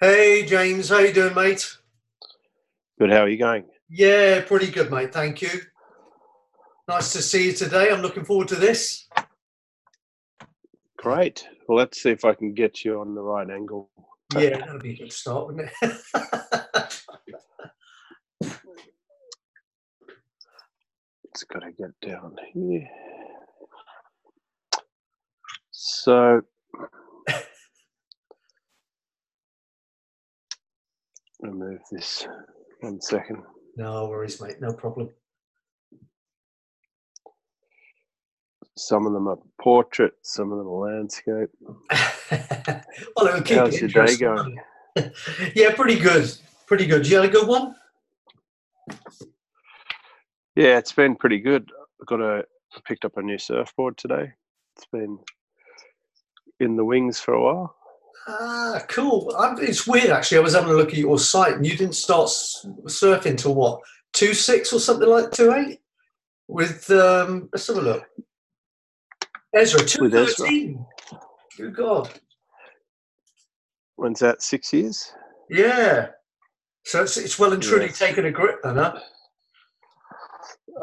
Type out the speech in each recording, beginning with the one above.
Hey James, how you doing, mate? Good, how are you going? Yeah, pretty good, mate, thank you. Nice to see you today. I'm looking forward to this. Great. Well, let's see if I can get you on the right angle. Yeah, that would be a good start, wouldn't it? It's got to get down here. So, I'll move this 1 second. No worries, mate, no problem. Some of them are portrait, some of them are landscape. Well, it'll keep How's your day going? Yeah, pretty good. Pretty good. You had a good one? Yeah, it's been pretty good. I picked up a new surfboard today. It's been in the wings for a while. Ah, cool. It's weird, actually. I was having a look at your site, and you didn't start surfing till what, 2.6 or something like 2.8? With let's have a look. Ezra, 213. Good God. When's that? 6 years? Yeah. So it's well and truly taken a grip then, huh?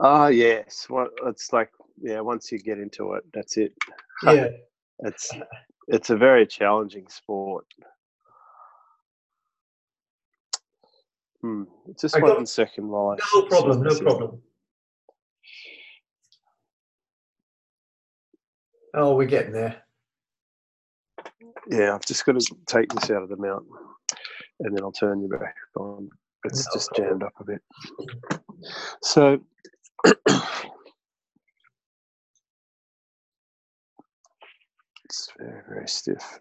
Ah, yes. Well, it's like, yeah, once you get into it, that's it. Yeah. It's a very challenging sport. Just 1 second while I... No problem, no problem. Oh, we're getting there. Yeah, I've just got to take this out of the mountain and then I'll turn you back on. It's just jammed up a bit. So, It's very, very stiff.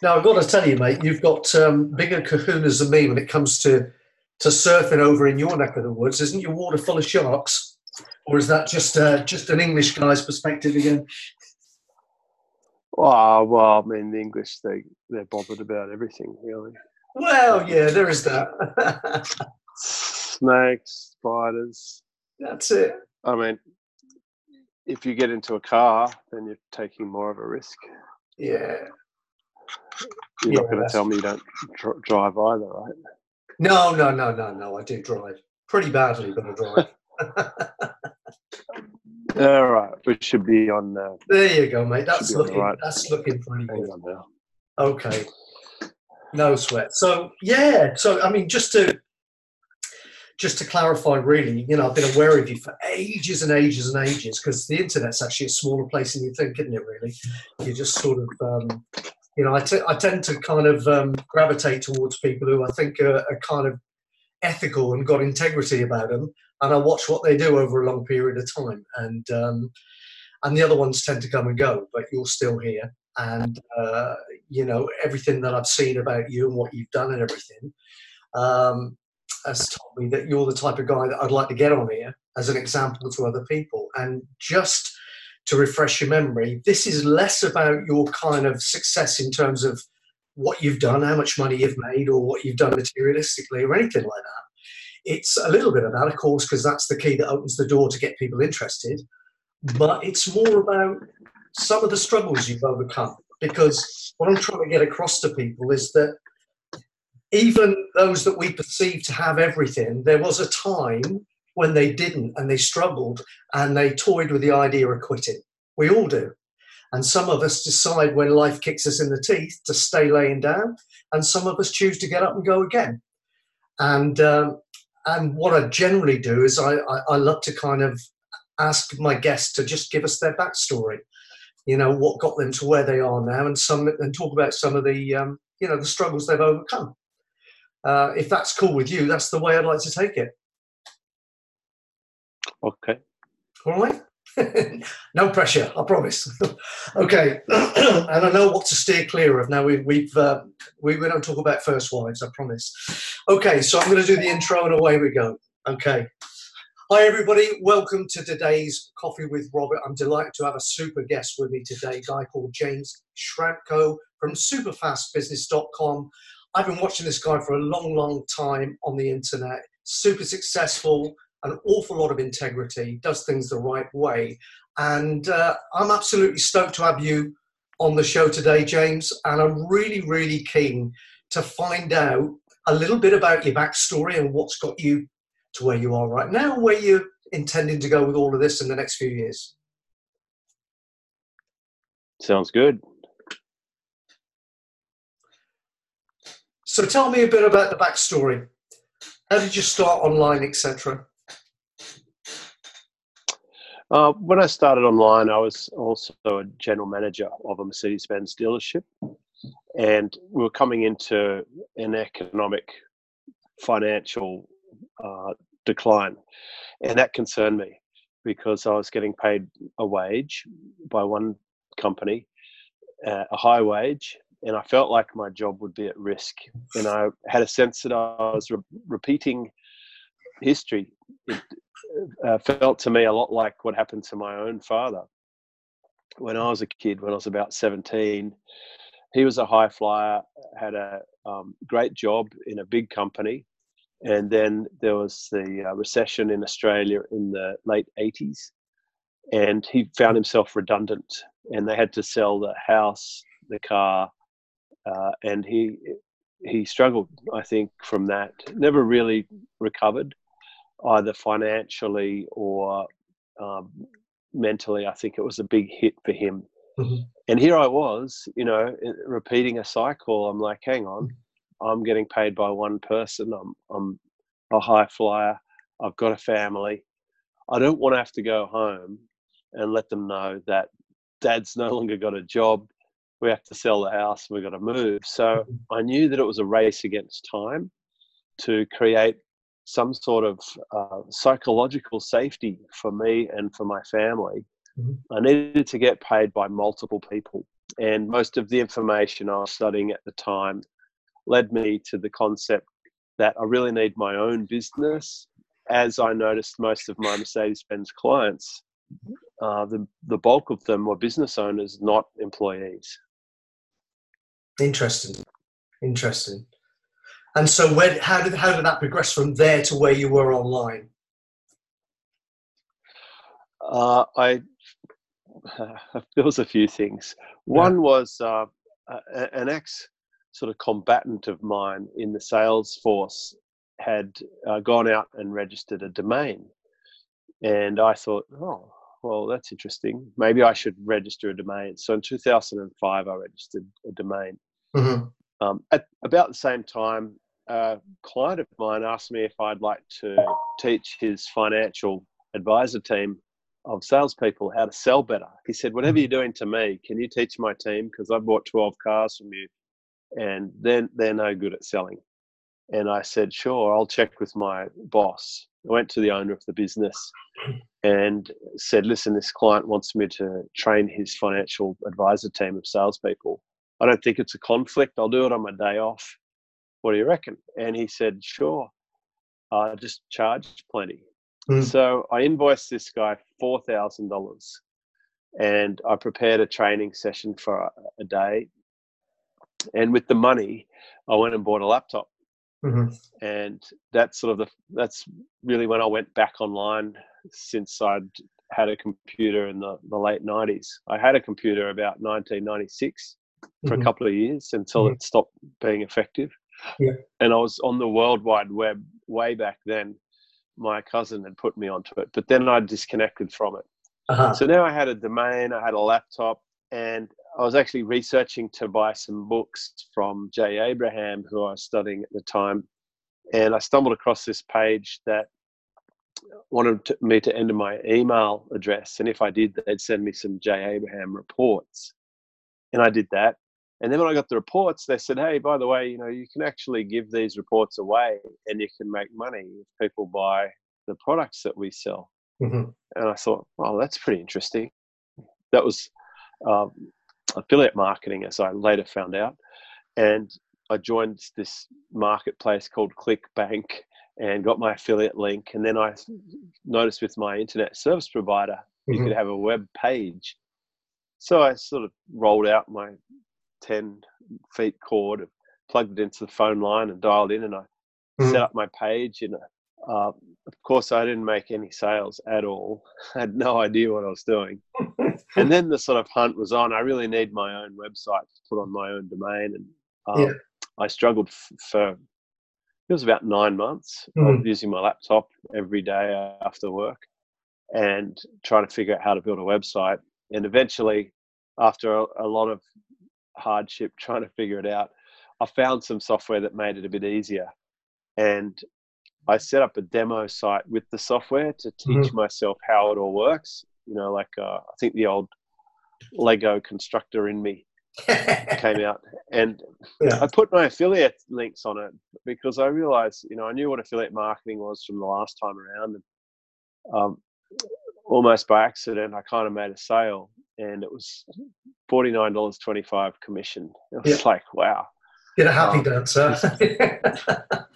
Now, I've got to tell you, mate, you've got bigger kahunas than me when it comes to surfing over in your neck of the woods. Isn't your water full of sharks? Or is that just an English guy's perspective again? Oh, well, I mean, the English, they're bothered about everything, really. Well, yeah, there is that. Snakes, spiders. That's it. I mean, if you get into a car, then you're taking more of a risk. Yeah. You're not going to tell me you don't drive either, right? No. I do drive pretty badly, but I drive. All right, we should be on. There you go, mate. That's looking pretty good. Okay, no sweat. So yeah, so I mean, just to clarify, really, you know, I've been aware of you for ages and ages and ages because the internet's actually a smaller place than you think, isn't it? Really, you're just sort of. You know, I tend to kind of gravitate towards people who I think are kind of ethical and got integrity about them, and I watch what they do over a long period of time, and the other ones tend to come and go, but you're still here, and you know, everything that I've seen about you and what you've done and everything has told me that you're the type of guy that I'd like to get on here as an example to other people. And just to refresh your memory, this is less about your kind of success in terms of what you've done, how much money you've made, or what you've done materialistically or anything like that. It's a little bit of that, of course, because that's the key that opens the door to get people interested. But it's more about some of the struggles you've overcome, because what I'm trying to get across to people is that even those that we perceive to have everything, there was a time when they didn't, and they struggled, and they toyed with the idea of quitting. We all do. And some of us decide when life kicks us in the teeth to stay laying down, and some of us choose to get up and go again. And what I generally do is I love to kind of ask my guests to just give us their backstory, you know, what got them to where they are now, and talk about some of the you know, the struggles they've overcome. If that's cool with you, that's the way I'd like to take it. Okay. All right. No pressure, I promise. Okay. And I know what to steer clear of. Now we don't talk about first wives, I promise. Okay, so I'm going to do the intro and away we go. Okay. Hi everybody, welcome to today's Coffee with Robert. I'm delighted to have a super guest with me today, a guy called James Schramko from superfastbusiness.com. I've been watching this guy for a long, long time on the internet. Super successful. An awful lot of integrity, does things the right way. And I'm absolutely stoked to have you on the show today, James. And I'm really, really keen to find out a little bit about your backstory and what's got you to where you are right now, where you're intending to go with all of this in the next few years. Sounds good. So tell me a bit about the backstory. How did you start online, etc.? When I started online, I was also a general manager of a Mercedes-Benz dealership, and we were coming into an economic financial decline, and that concerned me because I was getting paid a wage by one company, a high wage, and I felt like my job would be at risk, and I had a sense that I was repeating history. It felt to me a lot like what happened to my own father. When I was a kid, when I was about 17, he was a high flyer, had a great job in a big company. And then there was the recession in Australia in the late 80s. And he found himself redundant. And they had to sell the house, the car, and he struggled, I think, from that. Never really recovered, either financially or mentally. I think it was a big hit for him. Mm-hmm. And here I was, you know, repeating a cycle. I'm like, hang on, I'm getting paid by one person. I'm a high flyer. I've got a family. I don't want to have to go home and let them know that dad's no longer got a job. We have to sell the house and we've got to move. So I knew that it was a race against time. to create some sort of psychological safety for me and for my family. Mm-hmm. I needed to get paid by multiple people. And most of the information I was studying at the time led me to the concept that I really need my own business. As I noticed, most of my Mercedes-Benz clients, the bulk of them were business owners, not employees. Interesting. Interesting. And so how did that progress from there to where you were online? There was a few things. One was an ex sort of combatant of mine in the sales force had gone out and registered a domain. And I thought, oh, well, that's interesting. Maybe I should register a domain. So in 2005, I registered a domain. Mm-hmm. At about the same time, a client of mine asked me if I'd like to teach his financial advisor team of salespeople how to sell better. He said, whatever you're doing to me, can you teach my team? Because I bought 12 cars from you and they're no good at selling. And I said, sure, I'll check with my boss. I went to the owner of the business and said, listen, this client wants me to train his financial advisor team of salespeople. I don't think it's a conflict. I'll do it on my day off. What do you reckon? And he said, sure, just charge plenty. Mm. So I invoiced this guy $4,000 and I prepared a training session for a day. And with the money, I went and bought a laptop. Mm-hmm. And that's really when I went back online, since I'd had a computer in the late 90s. I had a computer about 1996 for mm-hmm. a couple of years until it stopped being effective. Yeah. And I was on the World Wide Web way back then. My cousin had put me onto it, but then I disconnected from it. Uh-huh. So now I had a domain, I had a laptop, and I was actually researching to buy some books from Jay Abraham, who I was studying at the time. And I stumbled across this page that wanted me to enter my email address. And if I did, they'd send me some Jay Abraham reports. And I did that. And then when I got the reports, they said, hey, by the way, you can actually give these reports away and you can make money if people buy the products that we sell. Mm-hmm. And I thought, well, that's pretty interesting. That was affiliate marketing, as I later found out. And I joined this marketplace called ClickBank and got my affiliate link. And then I noticed with my internet service provider, mm-hmm. you could have a web page. So I sort of rolled out my 10 feet cord, plugged it into the phone line and dialed in, and I mm-hmm. set up my page. And of course, I didn't make any sales at all. I had no idea what I was doing. And then the sort of hunt was on. I really need my own website to put on my own domain. And I struggled for, it was about 9 months of using my laptop every day after work and trying to figure out how to build a website. And eventually, after a lot of hardship trying to figure it out, I found some software that made it a bit easier. And I set up a demo site with the software to teach myself how it all works. I think the old Lego constructor in me came out, and I put my affiliate links on it because I realized, I knew what affiliate marketing was from the last time around. And, almost by accident, I kind of made a sale, and it was $49.25 commission. It was like, wow. Get a happy dancer.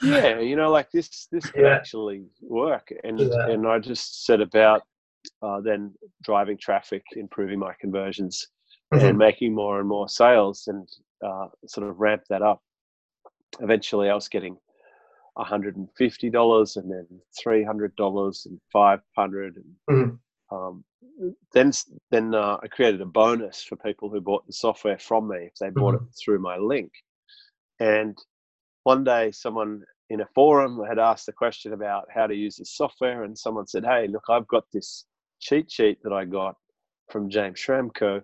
Yeah. This could actually work. And I just set about, then driving traffic, improving my conversions, mm-hmm. and making more and more sales, and sort of ramp that up. Eventually, I was getting $150, and then $300, and $500. And, then I created a bonus for people who bought the software from me if they bought it through my link. And one day, someone in a forum had asked a question about how to use the software, and someone said, "Hey, look, I've got this cheat sheet that I got from James Schramko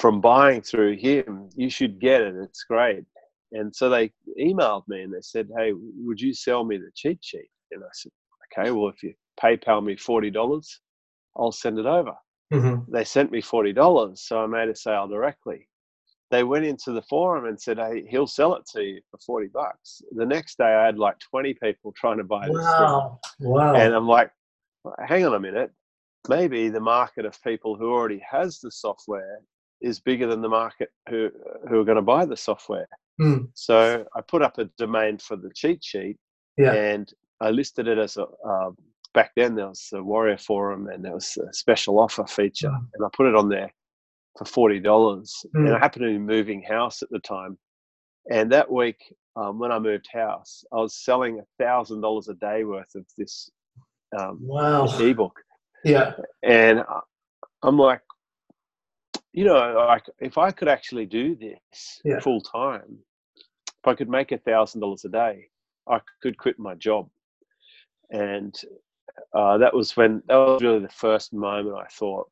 from buying through him. You should get it. It's great." And so they emailed me and they said, "Hey, would you sell me the cheat sheet?" And I said, "Okay, well, if you PayPal me $40, I'll send it over." Mm-hmm. They sent me $40, so I made a sale directly. they went into the forum and said, hey, he'll sell it to you for $40. The next day, I had like 20 people trying to buy this thing. Wow. And I'm like, hang on a minute. Maybe the market of people who already has the software is bigger than the market who are going to buy the software. Mm. So I put up a domain for the cheat sheet, and I listed it as a back then there was the Warrior Forum and there was a special offer feature, and I put it on there for $40. And I happened to be moving house at the time. And that week, when I moved house, I was selling $1,000 a day worth of this ebook. Yeah. And I'm like, you know, like if I could actually do this full time, if I could make $1,000 a day, I could quit my job. And that was really the first moment I thought,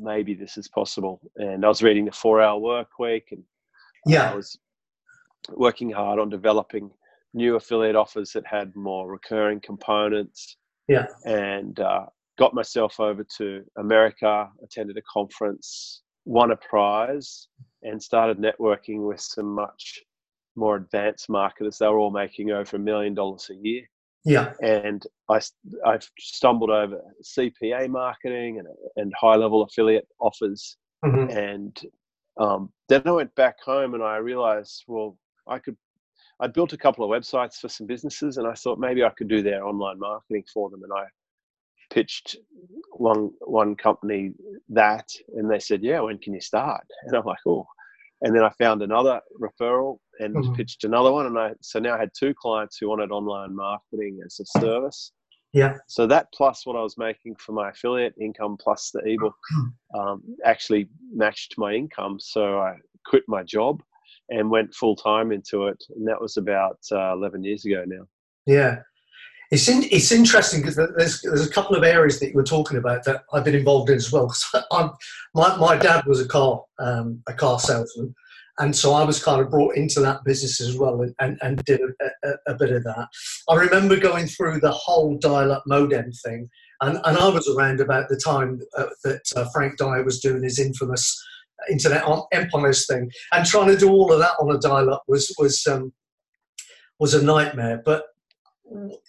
maybe this is possible. And I was reading the 4-Hour Work Week, and I was working hard on developing new affiliate offers that had more recurring components. Yeah. And got myself over to America, attended a conference, won a prize, and started networking with some much more advanced marketers. They were all making over $1 million a year. Yeah. And I stumbled over CPA marketing and high-level affiliate offers. Mm-hmm. And then I went back home and I realized, well, I'd built a couple of websites for some businesses, and I thought maybe I could do their online marketing for them. And I pitched one company that, and they said, yeah, when can you start? And I'm like, oh. And then I found another referral and pitched another one. And so now I had two clients who wanted online marketing as a service. Yeah. So that plus what I was making for my affiliate income plus the ebook actually matched my income. So I quit my job and went full time into it. And that was about 11 years ago now. Yeah. It's interesting because there's a couple of areas that you were talking about that I've been involved in as well. Because my dad was a car salesman, and so I was kind of brought into that business as well, and did a bit of that. I remember going through the whole dial-up modem thing, and I was around about the time that Frank Dyer was doing his infamous internet empires thing, and trying to do all of that on a dial-up was a nightmare, but.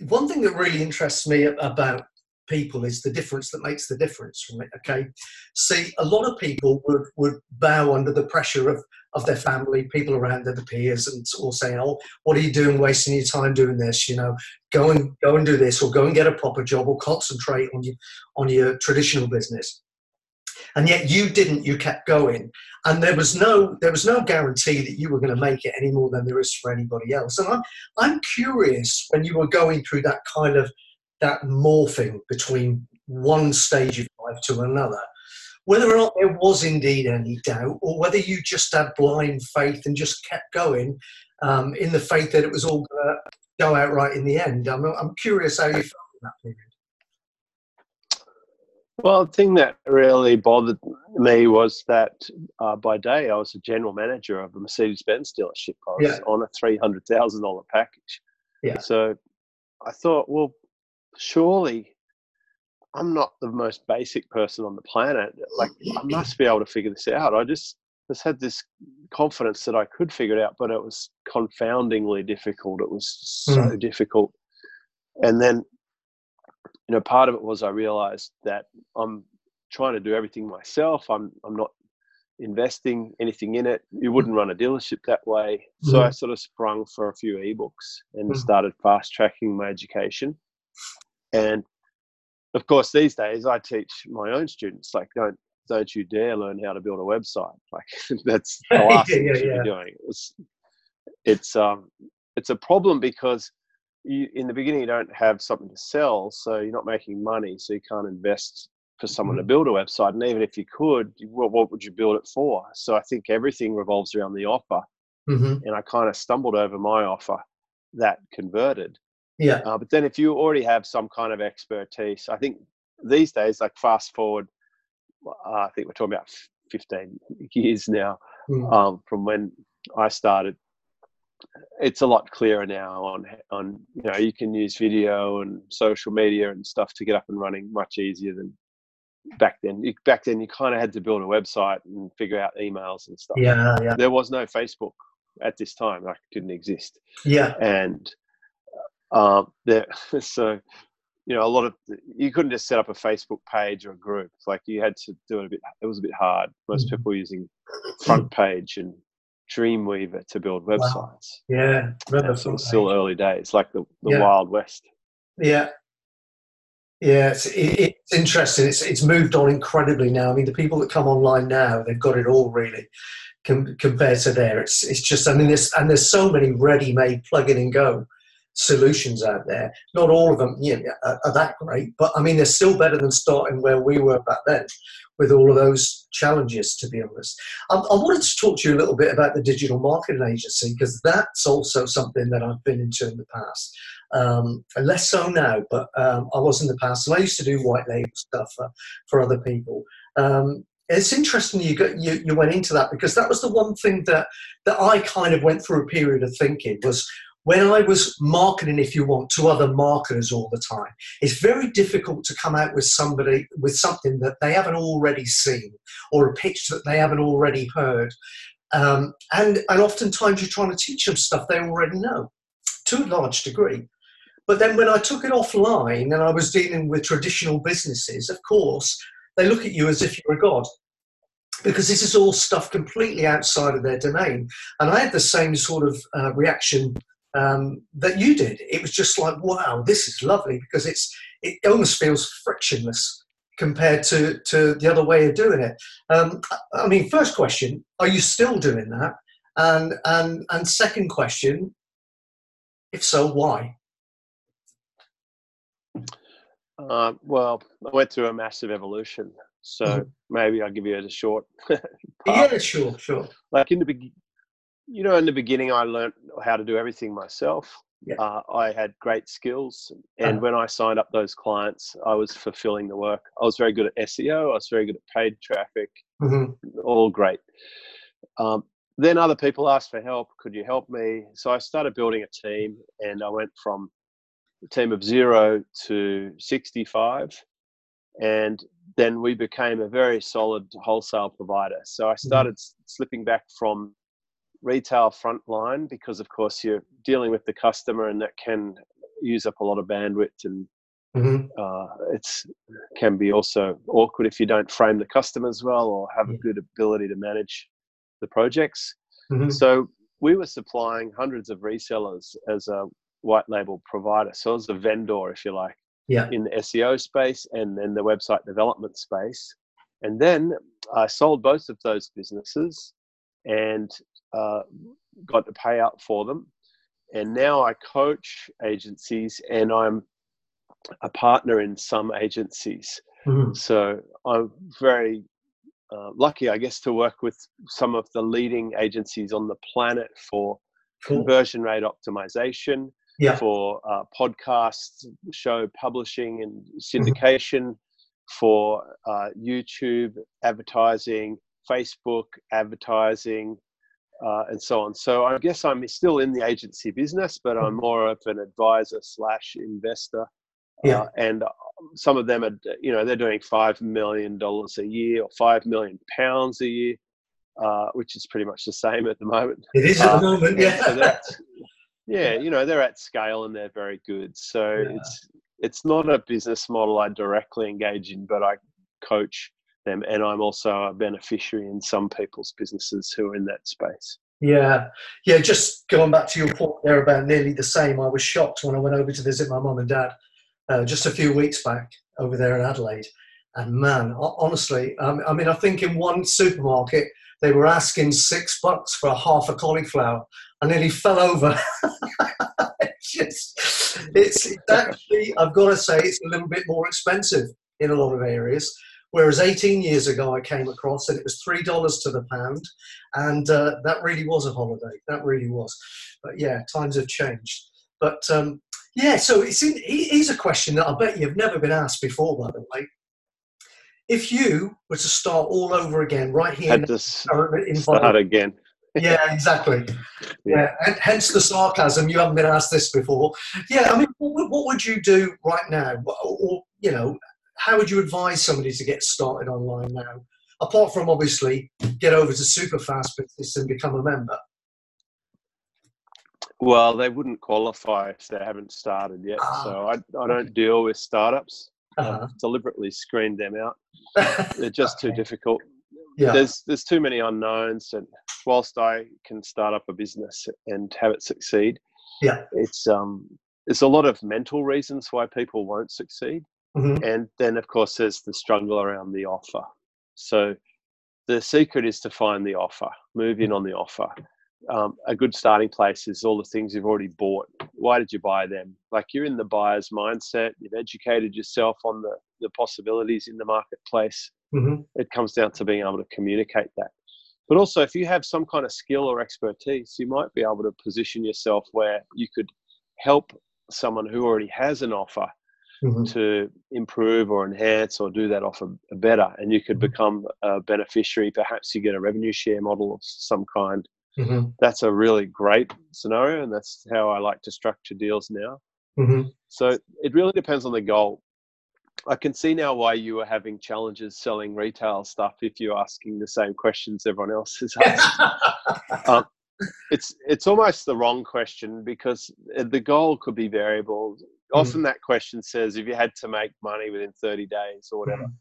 One thing that really interests me about people is the difference that makes the difference, right? Okay. See, a lot of people would bow under the pressure of their family, people around their peers, and all saying, oh, what are you doing wasting your time doing this? You know, go and do this, or go and get a proper job, or concentrate on your traditional business. And yet you didn't, you kept going. And there was no guarantee that you were going to make it any more than there is for anybody else. And I'm curious, when you were going through that kind of, that morphing between one stage of life to another, whether or not there was indeed any doubt, or whether you just had blind faith and just kept going in the faith that it was all going to go out right in the end. I'm curious how you felt in that period. Well, the thing that really bothered me was that by day I was a general manager of a Mercedes-Benz dealership. I was on a $300,000 package. Yeah. So I thought, well, surely I'm not the most basic person on the planet. Like, I must be able to figure this out. I just had this confidence that I could figure it out, but it was confoundingly difficult. It was so difficult. And then, you know, part of it was I realized that I'm trying to do everything myself. I'm not investing anything in it. You wouldn't run a dealership that way. Mm-hmm. So I sort of sprung for a few ebooks and started fast tracking my education. And of course, these days I teach my own students, like, don't you dare learn how to build a website. Like that's the last thing you should be doing. It's a problem because in the beginning, you don't have something to sell, so you're not making money, so you can't invest for someone to build a website. And even if you could, what would you build it for? So I think everything revolves around the offer. Mm-hmm. And I kind of stumbled over my offer that converted. Yeah. But then if you already have some kind of expertise, I think these days, like fast forward, I think we're talking about 15 years now from when I started. It's a lot clearer now on you know, you can use video and social media and stuff to get up and running much easier than back then you kind of had to build a website and figure out emails and stuff. Yeah. There was no Facebook at this time. Like, it didn't exist. Yeah. And so, you know, you couldn't just set up a Facebook page or a group. Like, you had to do it it was a bit hard. Most people were using FrontPage and Dreamweaver to build websites. Wow. Yeah. Still early days, like the Wild West. Yeah. Yeah, it's interesting. It's moved on incredibly now. I mean, the people that come online now, they've got it all really compared to there. It's just, I mean, there's so many ready-made plug-in-and-go solutions out there. Not all of them are that great, but I mean, they're still better than starting where we were back then with all of those challenges, to be honest. I wanted to talk to you a little bit about the digital marketing agency, because that's also something that I've been into in the past. Less so now, but I was in the past, and I used to do white label stuff for other people. It's interesting you went into that, because that was the one thing that I kind of went through a period of thinking was, when I was marketing, if you want, to other marketers all the time, it's very difficult to come out with something that they haven't already seen, or a pitch that they haven't already heard, and oftentimes you're trying to teach them stuff they already know to a large degree. But then when I took it offline and I was dealing with traditional businesses, of course, they look at you as if you're a god, because this is all stuff completely outside of their domain. And I had the same sort of reaction that you did. It was just like, wow, this is lovely, because it almost feels frictionless compared to the other way of doing it. I mean, first question, are you still doing that? And second question, if so, why? Well, I went through a massive evolution, so maybe I'll give you a short part. Yeah, sure. Like, in the beginning, I learned how to do everything myself. Yeah. I had great skills, and when I signed up those clients, I was fulfilling the work. I was very good at SEO. I was very good at paid traffic. Mm-hmm. All great. Then other people asked for help. Could you help me? So I started building a team, and I went from a team of 0 to 65, and then we became a very solid wholesale provider. So I started slipping back from retail frontline, because of course you're dealing with the customer, and that can use up a lot of bandwidth, and can be also awkward if you don't frame the customers well or have a good ability to manage the projects. Mm-hmm. So we were supplying hundreds of resellers as a white label provider. So as a vendor, if you like, in the SEO space and then the website development space. And then I sold both of those businesses and got the payout for them. And now I coach agencies, and I'm a partner in some agencies. Mm-hmm. So I'm very lucky, I guess, to work with some of the leading agencies on the planet for conversion rate optimization, for podcasts, show publishing and syndication, for YouTube advertising, Facebook advertising, and so on. So I guess I'm still in the agency business, but I'm more of an advisor / investor. Yeah. And some of them are, you know, they're doing $5 million a year or £5 million a year, which is pretty much the same at the moment. It is at the moment, yeah. So you know, they're at scale and they're very good. So it's not a business model I directly engage in, but I coach them, and I'm also a beneficiary in some people's businesses who are in that space. Yeah. Just going back to your point there about nearly the same. I was shocked when I went over to visit my mum and dad just a few weeks back over there in Adelaide. And man, honestly, I mean, I think in one supermarket, they were asking $6 for a half a cauliflower. I nearly fell over. It's actually, I've got to say, it's a little bit more expensive in a lot of areas. Whereas 18 years ago, I came across and it was $3 to the pound. And that really was a holiday. That really was. But yeah, times have changed. But so here's a question that I bet you've never been asked before, by the way. If you were to start all over again, right here, start again. Yeah, exactly. Yeah. And hence the sarcasm. You haven't been asked this before. Yeah, I mean, what would you do right now? Or, you know, how would you advise somebody to get started online now? Apart from obviously get over to Superfast Business and become a member. Well, they wouldn't qualify if they haven't started yet. So I don't deal with startups. I've deliberately screened them out. They're just too difficult. Yeah. There's too many unknowns, and whilst I can start up a business and have it succeed, it's a lot of mental reasons why people won't succeed. Mm-hmm. And then, of course, there's the struggle around the offer. So the secret is to find the offer, move in on the offer. A good starting place is all the things you've already bought. Why did you buy them? Like, you're in the buyer's mindset. You've educated yourself on the possibilities in the marketplace. Mm-hmm. It comes down to being able to communicate that. But also, if you have some kind of skill or expertise, you might be able to position yourself where you could help someone who already has an offer mm-hmm. to improve or enhance or do that offer better. And you could become a beneficiary. Perhaps you get a revenue share model of some kind. Mm-hmm. That's a really great scenario, and that's how I like to structure deals now. Mm-hmm. So it really depends on the goal. I can see now why you are having challenges selling retail stuff if you're asking the same questions everyone else is asking. It's almost the wrong question, because the goal could be variable. Often mm-hmm. that question says if you had to make money within 30 days or whatever. Mm-hmm.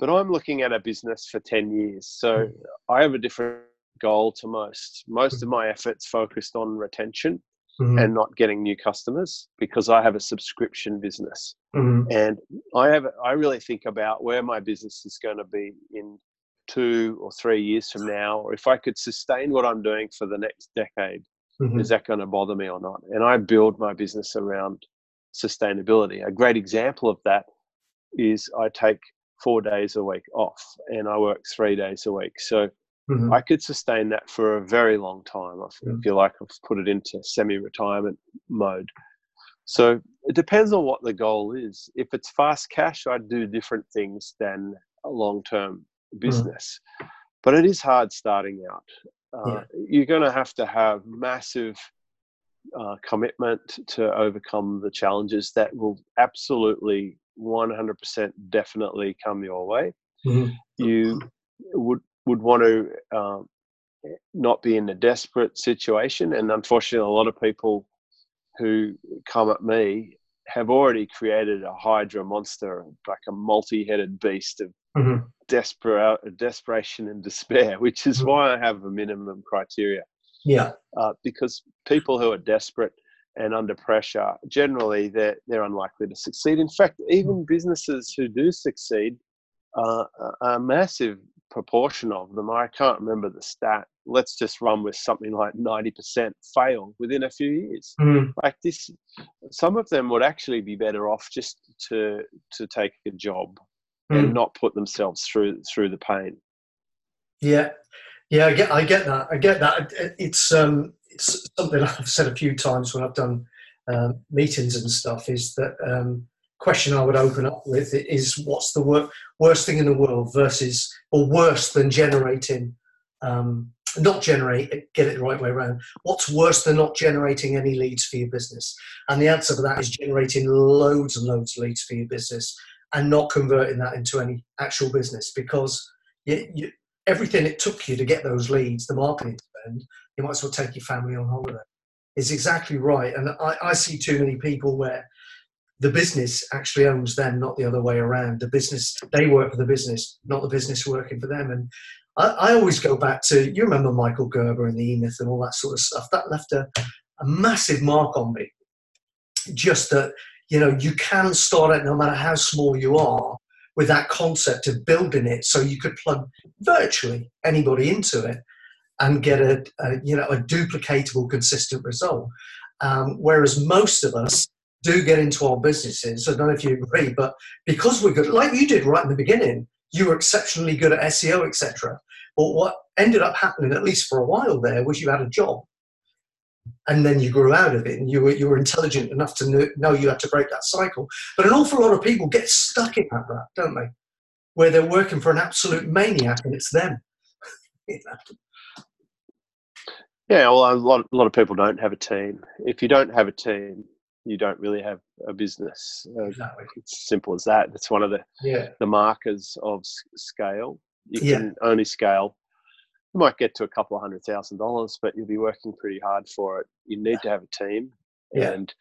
But I'm looking at a business for 10 years, so mm-hmm. I have a different goal to most of my efforts focused on retention mm-hmm. and not getting new customers, because I have a subscription business mm-hmm. and I really think about where my business is going to be in 2 or 3 years from now, or if I could sustain what I'm doing for the next decade. Mm-hmm. Is that going to bother me or not? And I build my business around sustainability. A great example of that is I take 4 days a week off and I work 3 days a week, so mm-hmm. I could sustain that for a very long time. I feel like I've put it into semi-retirement mode. So it depends on what the goal is. If it's fast cash, I'd do different things than a long-term business. Mm-hmm. But it is hard starting out. You're going to have massive commitment to overcome the challenges that will absolutely 100% definitely come your way. Mm-hmm. You would want to not be in a desperate situation. And unfortunately, a lot of people who come at me have already created a hydra monster, like a multi-headed beast of mm-hmm. desperation and despair, which is mm-hmm. why I have a minimum criteria. Yeah. Because people who are desperate and under pressure, generally they're unlikely to succeed. In fact, even businesses who do succeed are massive proportion of them. I can't remember the stat. Let's just run with something like 90% fail within a few years. Mm. Like this, some of them would actually be better off just to take a job and not put themselves through the pain. Yeah, yeah, I get that. It's something I've said a few times when I've done meetings and stuff. Is that question I would open up with is, what's the worst thing in the world versus, or worse than get it the right way around. What's worse than not generating any leads for your business? And the answer to that is generating loads and loads of leads for your business and not converting that into any actual business, because you, everything it took you to get those leads, the marketing spend, you might as well take your family on holiday. It's exactly right. And I see too many people where the business actually owns them, not the other way around. The business, they work for the business, not the business working for them. And I always go back to, you remember Michael Gerber and the E-Myth and all that sort of stuff. That left a massive mark on me. Just that, you can start it no matter how small you are, with that concept of building it so you could plug virtually anybody into it and get a duplicatable, consistent result. Whereas most of us do get into our businesses. I don't know if you agree, but because we're good, like you did right in the beginning, you were exceptionally good at SEO, etc. But what ended up happening, at least for a while there, was you had a job, and then you grew out of it, and you were intelligent enough to know you had to break that cycle. But an awful lot of people get stuck in that rut, don't they? Where they're working for an absolute maniac, and it's them. Yeah, well, a lot of people don't have a team. If you don't have a team, you don't really have a business. Exactly. It's simple as that. It's one of the markers of scale. You can only scale. You might get to a couple of $100,000, but you'll be working pretty hard for it. You need to have a team. Yeah. And,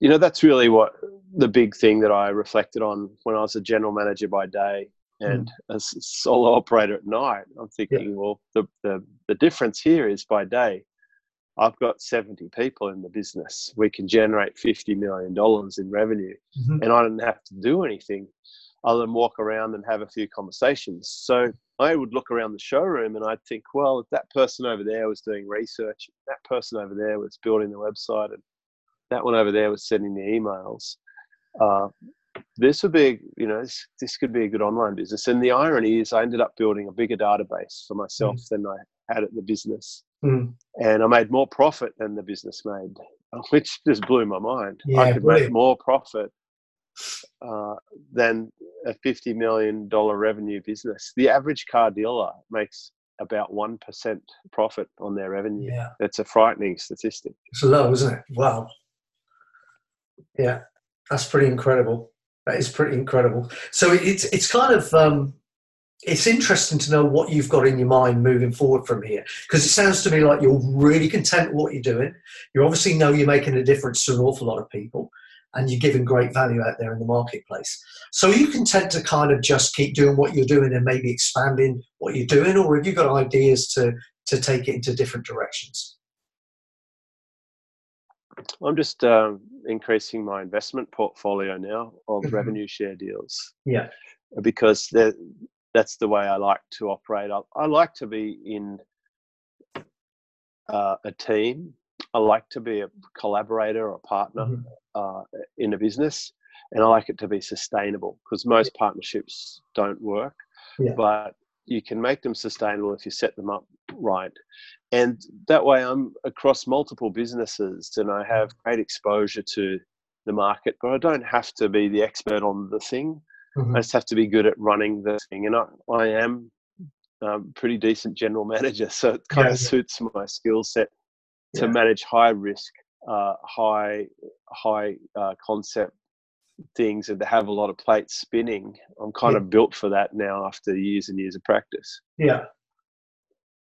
you know, that's really what the big thing that I reflected on when I was a general manager by day and a solo operator at night. I'm thinking, well, the difference here is by day, I've got 70 people in the business. We can generate $50 million in revenue, and I didn't have to do anything other than walk around and have a few conversations. So I would look around the showroom and I'd think, well, if that person over there was doing research, that person over there was building the website, and that one over there was sending the emails. This would be, you know, this could be a good online business. And the irony is I ended up building a bigger database for myself than I had at the business. And I made more profit than the business made, which just blew my mind. Yeah, I could make more profit than a $50 million revenue business. The average car dealer makes about 1% profit on their revenue. Yeah. It's a frightening statistic. It's low, isn't it? Wow. Yeah, that's pretty incredible. That is pretty incredible. So it's kind of... it's interesting to know what you've got in your mind moving forward from here, because it sounds to me like you're really content with what you're doing. You obviously know you're making a difference to an awful lot of people, and you're giving great value out there in the marketplace. So are you content to kind of just keep doing what you're doing and maybe expanding what you're doing, or have you got ideas to take it into different directions? I'm just increasing my investment portfolio now of revenue share deals. Yeah, because they're... That's the way I like to operate. I like to be in a team. I like to be a collaborator or a partner in a business, and I like it to be sustainable, because most partnerships don't work, but you can make them sustainable if you set them up right. And that way I'm across multiple businesses and I have great exposure to the market, but I don't have to be the expert on the thing. I just have to be good at running the thing. And I am a pretty decent general manager, so it kind of suits my skill set to manage high risk, high concept things, and to have a lot of plates spinning. I'm kind of built for that now after years and years of practice. Yeah.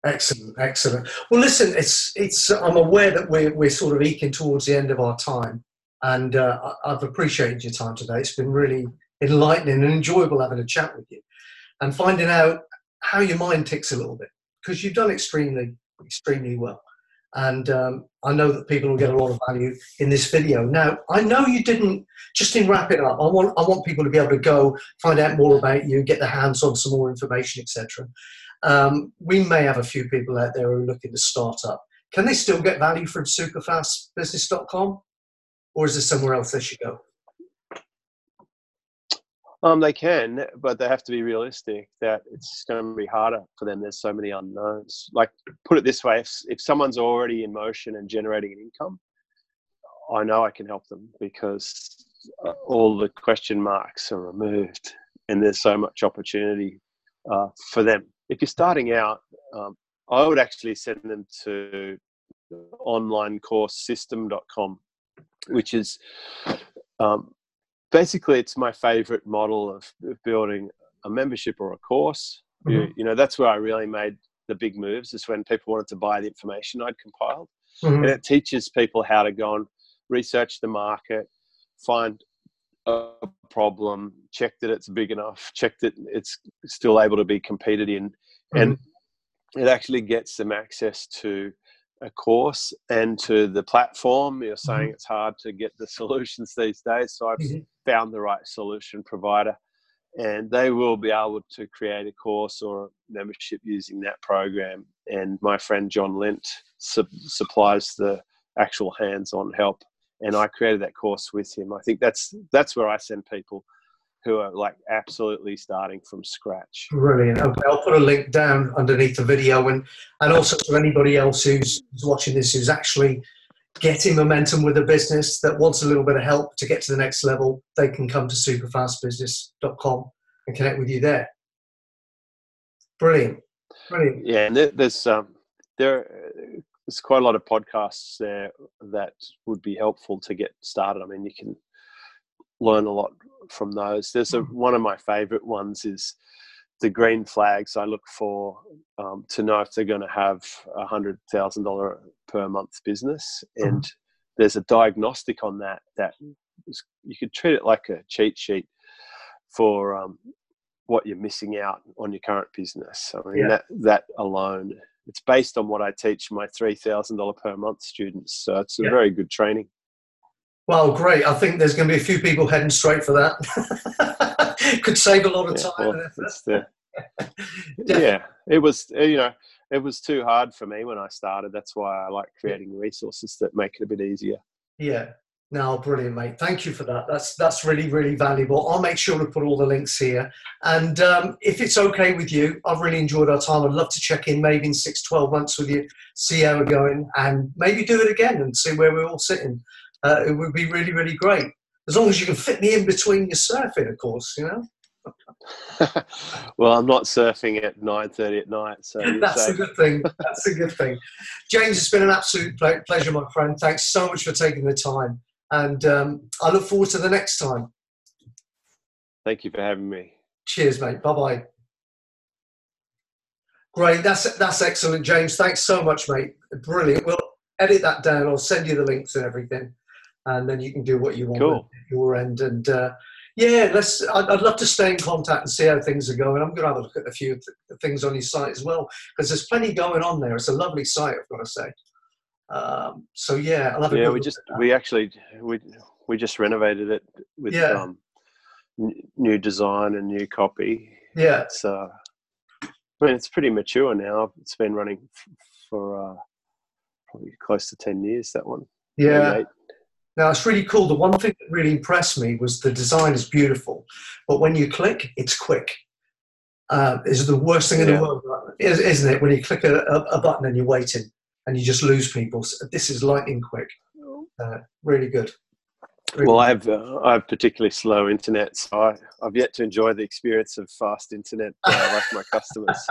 Excellent, excellent. Well, listen, it's. I'm aware that we're sort of eking towards the end of our time, and I've appreciated your time today. It's been really enlightening and enjoyable having a chat with you and finding out how your mind ticks a little bit, because you've done extremely well, and I know that people will get a lot of value in this video. Now, I know you didn't just in wrapping up, I want people to be able to go find out more about you, get their hands on some more information, etc. We may have a few people out there who are looking to start up. Can they still get value from superfastbusiness.com, or is there somewhere else they should go? They can, but they have to be realistic that it's going to be harder for them. There's so many unknowns. Like, put it this way, if someone's already in motion and generating an income, I know I can help them, because all the question marks are removed and there's so much opportunity for them. If you're starting out, I would actually send them to onlinecoursesystem.com, which is... basically, it's my favorite model of building a membership or a course. You know, that's where I really made the big moves, is when people wanted to buy the information I'd compiled. And it teaches people how to go and research the market, find a problem, check that it's big enough, check that it's still able to be competed in. And it actually gets them access to a course and to the platform. You're saying it's hard to get the solutions these days, so I've found the right solution provider, and they will be able to create a course or a membership using that program. And my friend John Lint supplies the actual hands-on help, and I created that course with him. I think that's where I send people who are like absolutely starting from scratch. Brilliant. Okay, I'll put a link down underneath the video, and also for anybody else who's watching this, who's actually getting momentum with a business that wants a little bit of help to get to the next level, they can come to superfastbusiness.com and connect with you there. Brilliant. Brilliant. Yeah, and there's there are there's quite a lot of podcasts there that would be helpful to get started. I mean, you can learn a lot from those. There's one of my favorite ones is the green flags I look for to know if they're going to have $100,000 per month business. And there's a diagnostic on that, you could treat it like a cheat sheet for what you're missing out on your current business. I mean, that alone, it's based on what I teach my $3,000 per month students. So it's a very good training. Well, great. I think there's going to be a few people heading straight for that. Could save a lot of time. Well, it's the, it was, you know, it was too hard for me when I started. That's why I like creating resources that make it a bit easier. Yeah. No, brilliant, mate. Thank you for that. That's really, really valuable. I'll make sure to put all the links here. And if it's okay with you, I've really enjoyed our time. I'd love to check in maybe in 6-12 months with you, see how we're going, and maybe do it again and see where we're all sitting. It would be really, really great. As long as you can fit me in between your surfing, of course, you know. Well, I'm not surfing at 9:30 at night, so that's a good thing. That's a good thing. James, it's been an absolute pleasure, my friend. Thanks so much for taking the time. And I look forward to the next time. Thank you for having me. Cheers, mate. Bye-bye. Great. That's excellent, James. Thanks so much, mate. Brilliant. We'll edit that down. I'll send you the links and everything. And then you can do what you want at your end. And I'd love to stay in contact and see how things are going. I'm going to have a look at a few things on your site as well, because there's plenty going on there. It's a lovely site, I've got to say. We just renovated it with new design and new copy. So I mean, it's pretty mature now. It's been running for probably close to 10 years, that one. Now it's really cool. The one thing that really impressed me was the design is beautiful, but when you click, it's quick. Is the worst thing in the world, isn't it, when you click a button and you're waiting and you just lose people. So this is lightning quick. Really good. Well, I have particularly slow internet, so I've yet to enjoy the experience of fast internet like my customers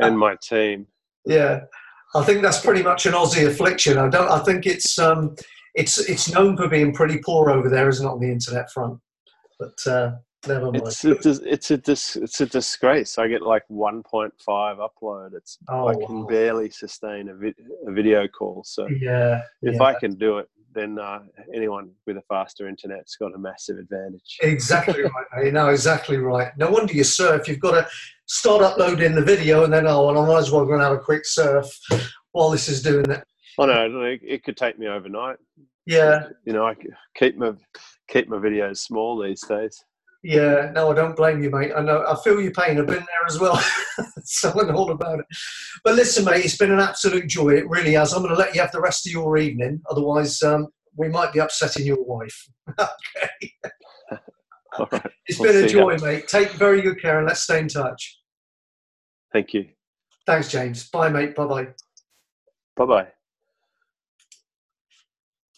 and my team. Yeah, I think that's pretty much an Aussie affliction. I think it's known for being pretty poor over there, isn't it, on the internet front? But never mind. It's a disgrace. I get like 1.5 upload. I can barely sustain a video call. So I can do it, then anyone with a faster internet's got a massive advantage. Exactly right. You know, exactly right. No wonder you surf. You've got to start uploading the video and then I might as well go and have a quick surf while this is doing that. Oh no, it could take me overnight. Yeah. You know, I keep my videos small these days. Yeah, no, I don't blame you, mate. I know, I feel your pain. I've been there as well. So I know all about it. But listen, mate, it's been an absolute joy. It really has. I'm going to let you have the rest of your evening. Otherwise, we might be upsetting your wife. Okay. All right. It's been a joy, mate. Take very good care and let's stay in touch. Thank you. Thanks, James. Bye, mate. Bye-bye. Bye-bye.